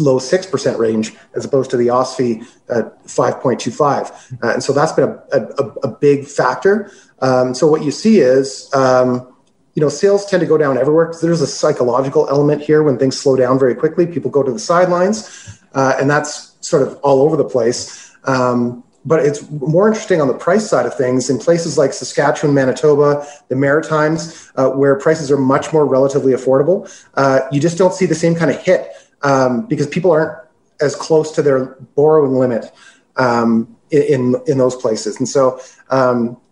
low 6% range as opposed to the OSFI at 5.25. And so that's been a big factor. So what you see is, you know, sales tend to go down everywhere. So there's a psychological element here when things slow down very quickly. People go to the sidelines, and that's sort of all over the place. But it's more interesting on the price side of things in places like Saskatchewan, Manitoba, the Maritimes, where prices are much more relatively affordable. You just don't see the same kind of hit because people aren't as close to their borrowing limit in those places. And so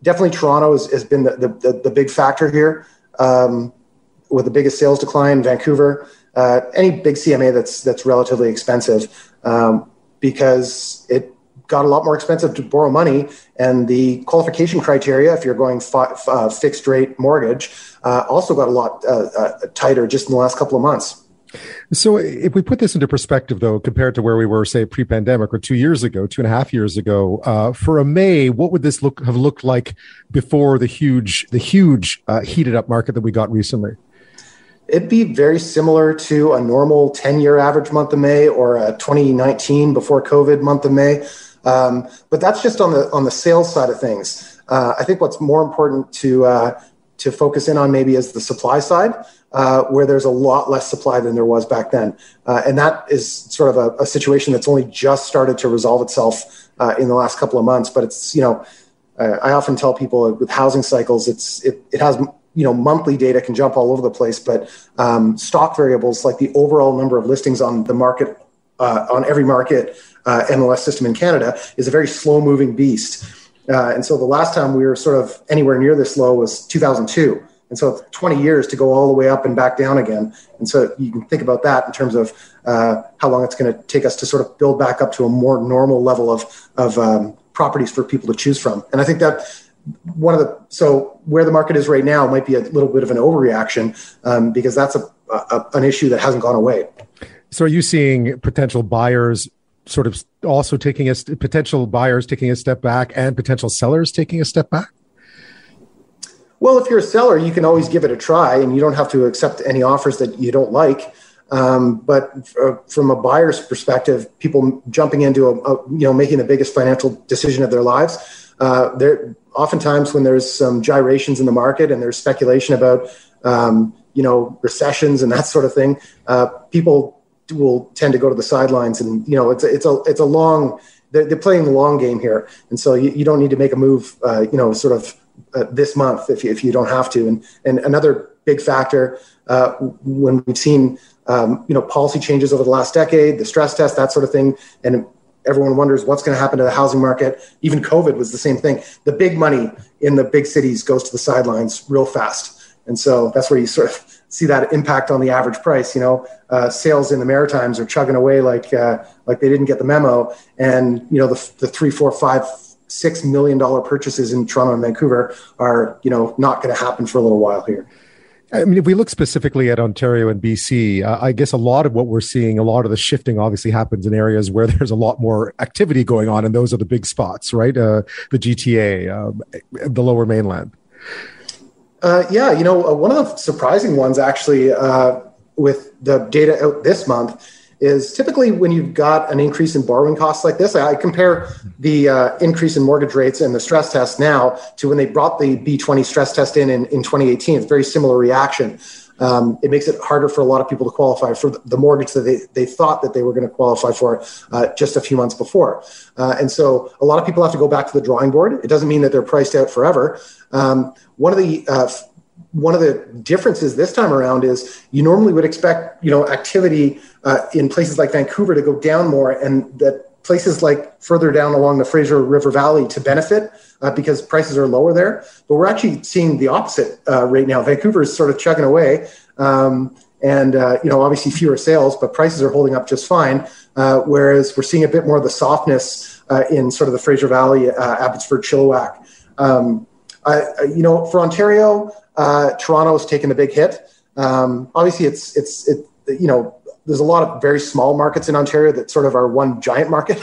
definitely Toronto has been the big factor here with the biggest sales decline, Vancouver, any big CMA that's relatively expensive because it got a lot more expensive to borrow money, and the qualification criteria, if you're going fixed rate mortgage, also got a lot tighter just in the last couple of months. So if we put this into perspective, though, compared to where we were, say, pre-pandemic or 2 years ago, 2.5 years ago, for a May, what would this have looked like before the huge heated up market that we got recently? It'd be very similar to a normal 10-year average month of May or a 2019 before COVID month of May. But that's just on the sales side of things. I think what's more important to focus in on maybe is the supply side, where there's a lot less supply than there was back then. And that is sort of a situation that's only just started to resolve itself in the last couple of months. But it's, you know, I often tell people with housing cycles, it has, you know, monthly data can jump all over the place, but stock variables like the overall number of listings on the market, on every market MLS system in Canada is a very slow-moving beast. And so the last time we were sort of anywhere near this low was 2002. And so it's 20 years to go all the way up and back down again. And so you can think about that in terms of how long it's going to take us to sort of build back up to a more normal level of properties for people to choose from. And I think that so where the market is right now might be a little bit of an overreaction because that's an issue that hasn't gone away. So are you seeing potential buyers sort of also taking a step back and potential sellers taking a step back? Well, if you're a seller, you can always give it a try and you don't have to accept any offers that you don't like. But from a buyer's perspective, people jumping into making the biggest financial decision of their lives, they're oftentimes when there's some gyrations in the market and there's speculation about, recessions and that sort of thing, people will tend to go to the sidelines and, you know, it's a long, they're playing the long game here. And so you don't need to make a move, this month if you don't have to. And another big factor when we've seen, policy changes over the last decade, the stress test, that sort of thing. And everyone wonders what's going to happen to the housing market. Even COVID was the same thing. The big money in the big cities goes to the sidelines real fast. And so that's where you sort of see that impact on the average price. You know, sales in the Maritimes are chugging away like they didn't get the memo. And, you know, the $3, $4, $5, $6 million purchases in Toronto and Vancouver are, you know, not going to happen for a little while here. I mean, if we look specifically at Ontario and BC, I guess a lot of what we're seeing, a lot of the shifting obviously happens in areas where there's a lot more activity going on, and those are the big spots, right? The GTA, the Lower Mainland. One of the surprising ones actually with the data out this month is typically when you've got an increase in borrowing costs like this. I compare the increase in mortgage rates and the stress test now to when they brought the B20 stress test in 2018. It's a very similar reaction. It makes it harder for a lot of people to qualify for the mortgage that they thought that they were going to qualify for just a few months before. And so a lot of people have to go back to the drawing board. It doesn't mean that they're priced out forever. One of the differences this time around is you normally would expect, you know, activity in places like Vancouver to go down more, and that places like further down along the Fraser River Valley to benefit because prices are lower there. But we're actually seeing the opposite right now. Vancouver is sort of chugging away, and obviously fewer sales, but prices are holding up just fine. Whereas we're seeing a bit more of the softness in sort of the Fraser Valley, Abbotsford, Chilliwack. You know, for Ontario, Toronto's taken a big hit. Obviously, you know, there's a lot of very small markets in Ontario that sort of are one giant market.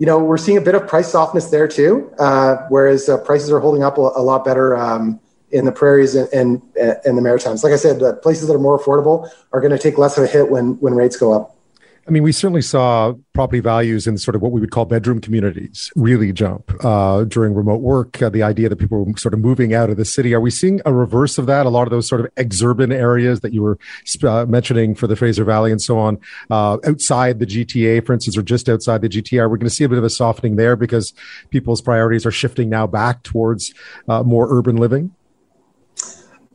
You know, we're seeing a bit of price softness there too, whereas prices are holding up a lot better in the prairies and the Maritimes. Like I said, places that are more affordable are going to take less of a hit when rates go up. I mean, we certainly saw property values in sort of what we would call bedroom communities really jump during remote work. The idea that people were sort of moving out of the city. Are we seeing a reverse of that? A lot of those sort of exurban areas that you were mentioning for the Fraser Valley and so on, outside the GTA, for instance, or just outside the GTA, we're going to see a bit of a softening there because people's priorities are shifting now back towards more urban living?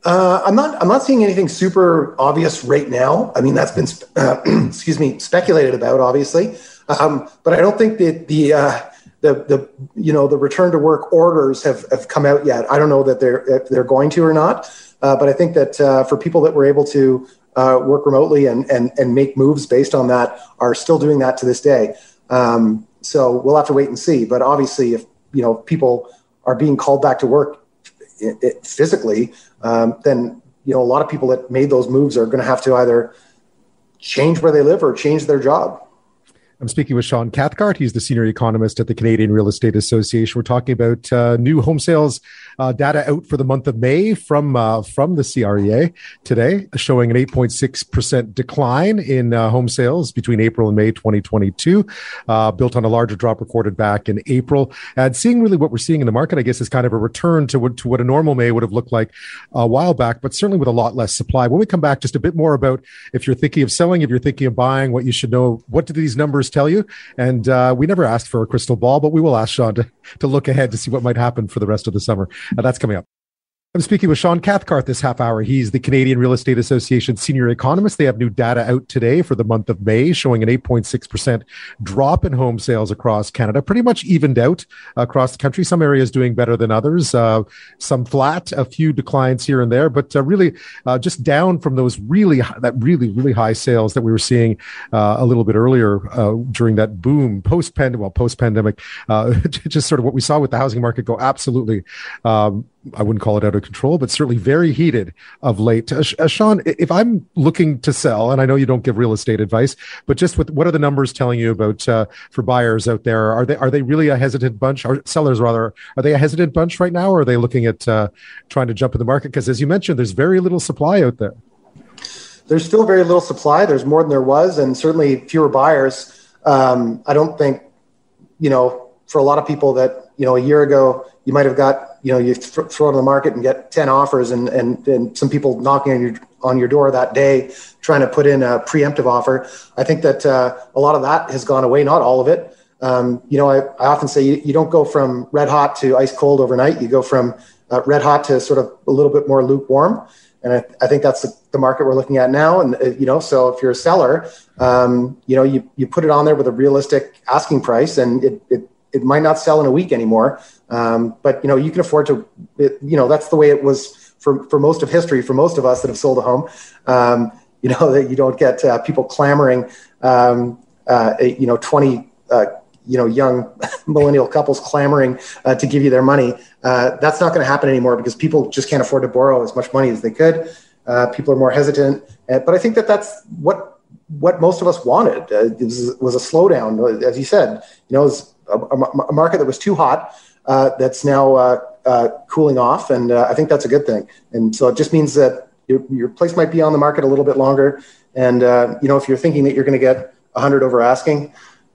I'm not seeing anything super obvious right now. I mean, that's been, speculated about, obviously. But I don't think that the you know, the return to work orders have come out yet. I don't know that they're going to or not. But I think that for people that were able to work remotely and make moves based on that are still doing that to this day. So we'll have to wait and see. But obviously, if you know people are being called back to work physically, then you know a lot of people that made those moves are going to have to either change where they live or change their job. I'm speaking with Sean Cathcart. He's the senior economist at the Canadian Real Estate Association. We're talking about new home sales data out for the month of May from the CREA today, showing an 8.6% decline in home sales between April and May 2022, built on a larger drop recorded back in April. And seeing really what we're seeing in the market, I guess, is kind of a return to what a normal May would have looked like a while back, but certainly with a lot less supply. When we come back, just a bit more about if you're thinking of selling, if you're thinking of buying, what you should know, what do these numbers tell you? And we never asked for a crystal ball, but we will ask Sean to look ahead to see what might happen for the rest of the summer. That's coming up. I'm speaking with Sean Cathcart this half hour. He's the Canadian Real Estate Association senior economist. They have new data out today for the month of May, showing an 8.6% drop in home sales across Canada, pretty much evened out across the country. Some areas doing better than others, some flat, a few declines here and there, but really just down from those really high sales that we were seeing a little bit earlier during that boom post-pandemic, just sort of what we saw with the housing market go absolutely, I wouldn't call it out of control, but certainly very heated of late. Sean, if I'm looking to sell, and I know you don't give real estate advice, but just with what are the numbers telling you about for buyers out there? Are they really a hesitant bunch? Or sellers, rather, are they a hesitant bunch right now? Or are they looking at trying to jump in the market? Because as you mentioned, there's very little supply out there. There's still very little supply. There's more than there was, and certainly fewer buyers. I don't think, you know, for a lot of people that, you know, a year ago, you might have got, you know, you throw it in the market and get 10 offers and some people knocking on your door that day, trying to put in a preemptive offer. I think that a lot of that has gone away, not all of it. You know, I often say you don't go from red hot to ice cold overnight. You go from red hot to sort of a little bit more lukewarm. And I think that's the market we're looking at now. And, you know, so if you're a seller, you know, you put it on there with a realistic asking price and it might not sell in a week anymore. But, you know, you can afford to, you know, that's the way it was for most of history, for most of us that have sold a home, you know, that you don't get people clamoring, you know, 20, you know, young millennial couples clamoring to give you their money. That's not going to happen anymore because people just can't afford to borrow as much money as they could. People are more hesitant. But I think that's what most of us wanted. It was a slowdown, as you said, you know, it was a market that was too hot. That's now cooling off, and I think that's a good thing. And so it just means that your place might be on the market a little bit longer. And you know, if you're thinking that you're going to get 100 over asking,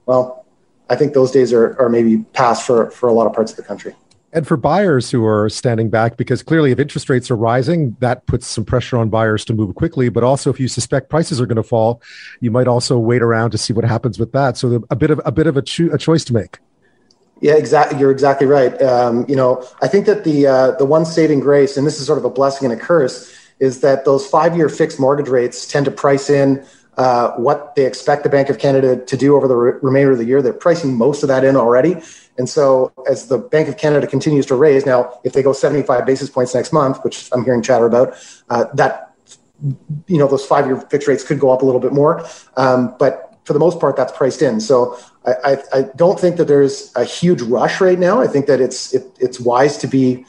well, I think those days are maybe past for a lot of parts of the country. And for buyers who are standing back, because clearly if interest rates are rising, that puts some pressure on buyers to move quickly. But also, if you suspect prices are going to fall, you might also wait around to see what happens with that. So a choice to make. Yeah, exactly. You're exactly right. You know, I think that the one saving grace, and this is sort of a blessing and a curse, is that those 5-year fixed mortgage rates tend to price in what they expect the Bank of Canada to do over the remainder of the year. They're pricing most of that in already. And so as the Bank of Canada continues to raise, now if they go 75 basis points next month, which I'm hearing chatter about, that, you know, those 5-year fixed rates could go up a little bit more. But for the most part, that's priced in. So I don't think that there's a huge rush right now. I think that it's wise to be,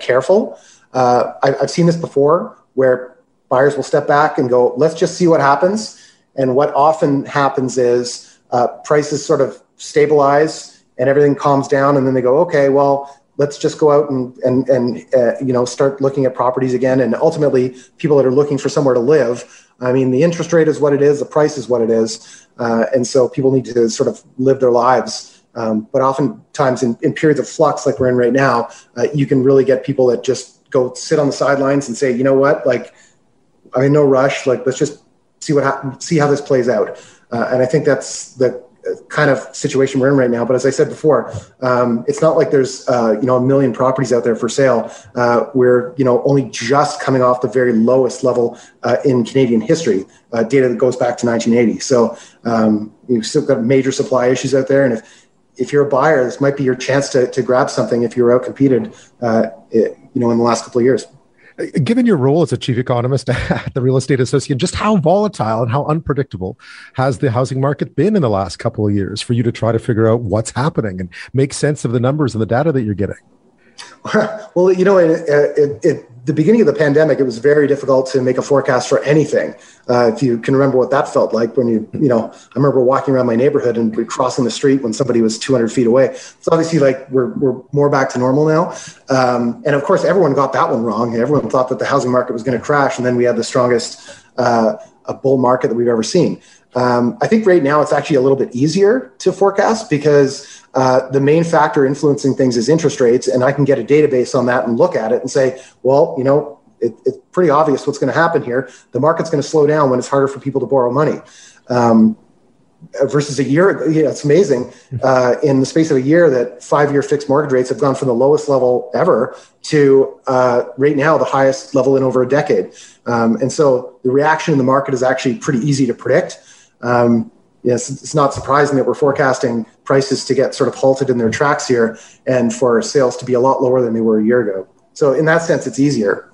careful. I've seen this before where buyers will step back and go, let's just see what happens. And what often happens is prices sort of stabilize and everything calms down. And then they go, okay, well, let's just go out and start looking at properties again. And ultimately, people that are looking for somewhere to live, I mean, the interest rate is what it is, the price is what it is. And so people need to sort of live their lives. But oftentimes in periods of flux like we're in right now, you can really get people that just go sit on the sidelines and say, you know what, like, I mean, no rush, like, let's just see what happens, see how this plays out. And I think that's the kind of situation we're in right now. But as I said before, it's not like there's, a million properties out there for sale. We're, only just coming off the very lowest level in Canadian history, data that goes back to 1980. So you've still got major supply issues out there. And if you're a buyer, this might be your chance to grab something if you were outcompeted, in the last couple of years. Given your role as a chief economist at the Real Estate Association, just how volatile and how unpredictable has the housing market been in the last couple of years for you to try to figure out what's happening and make sense of the numbers and the data that you're getting? Well, at the beginning of the pandemic, it was very difficult to make a forecast for anything. If you can remember what that felt like when I remember walking around my neighborhood and crossing the street when somebody was 200 feet away. It's obviously like we're more back to normal now. And of course, everyone got that one wrong. Everyone thought that the housing market was going to crash. And then we had the strongest bull market that we've ever seen. I think right now it's actually a little bit easier to forecast because the main factor influencing things is interest rates, and I can get a database on that and look at it and say, well, it's pretty obvious what's going to happen here. The market's going to slow down when it's harder for people to borrow money. Versus a year ago, it's amazing in the space of a year that 5-year fixed mortgage rates have gone from the lowest level ever to right now the highest level in over a decade. And so the reaction in the market is actually pretty easy to predict. It's not surprising that we're forecasting prices to get sort of halted in their tracks here and for sales to be a lot lower than they were a year ago. So in that sense, it's easier.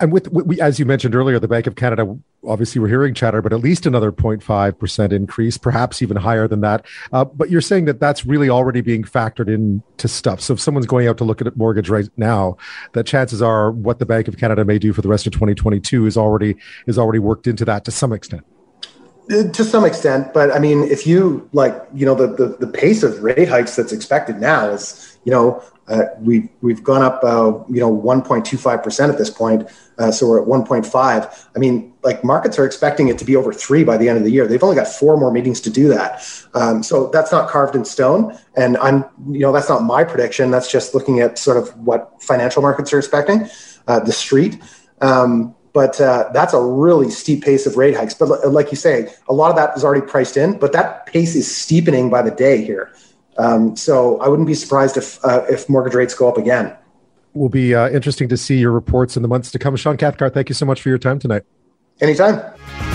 And as you mentioned earlier, the Bank of Canada, obviously we're hearing chatter, but at least another 0.5% increase, perhaps even higher than that. But you're saying that that's really already being factored into stuff. So if someone's going out to look at a mortgage right now, the chances are what the Bank of Canada may do for the rest of 2022 is already worked into that to some extent. To some extent, but I mean, if you the pace of rate hikes that's expected now is, we've gone up, 1.25% at this point. So we're at 1.5. I mean, markets are expecting it to be over 3 by the end of the year. They've only got 4 more meetings to do that. So that's not carved in stone. And that's not my prediction. That's just looking at sort of what financial markets are expecting, the street. But that's a really steep pace of rate hikes. But like you say, a lot of that is already priced in, but that pace is steepening by the day here. So I wouldn't be surprised if mortgage rates go up again. Will be interesting to see your reports in the months to come. Sean Cathcart, thank you so much for your time tonight. Anytime.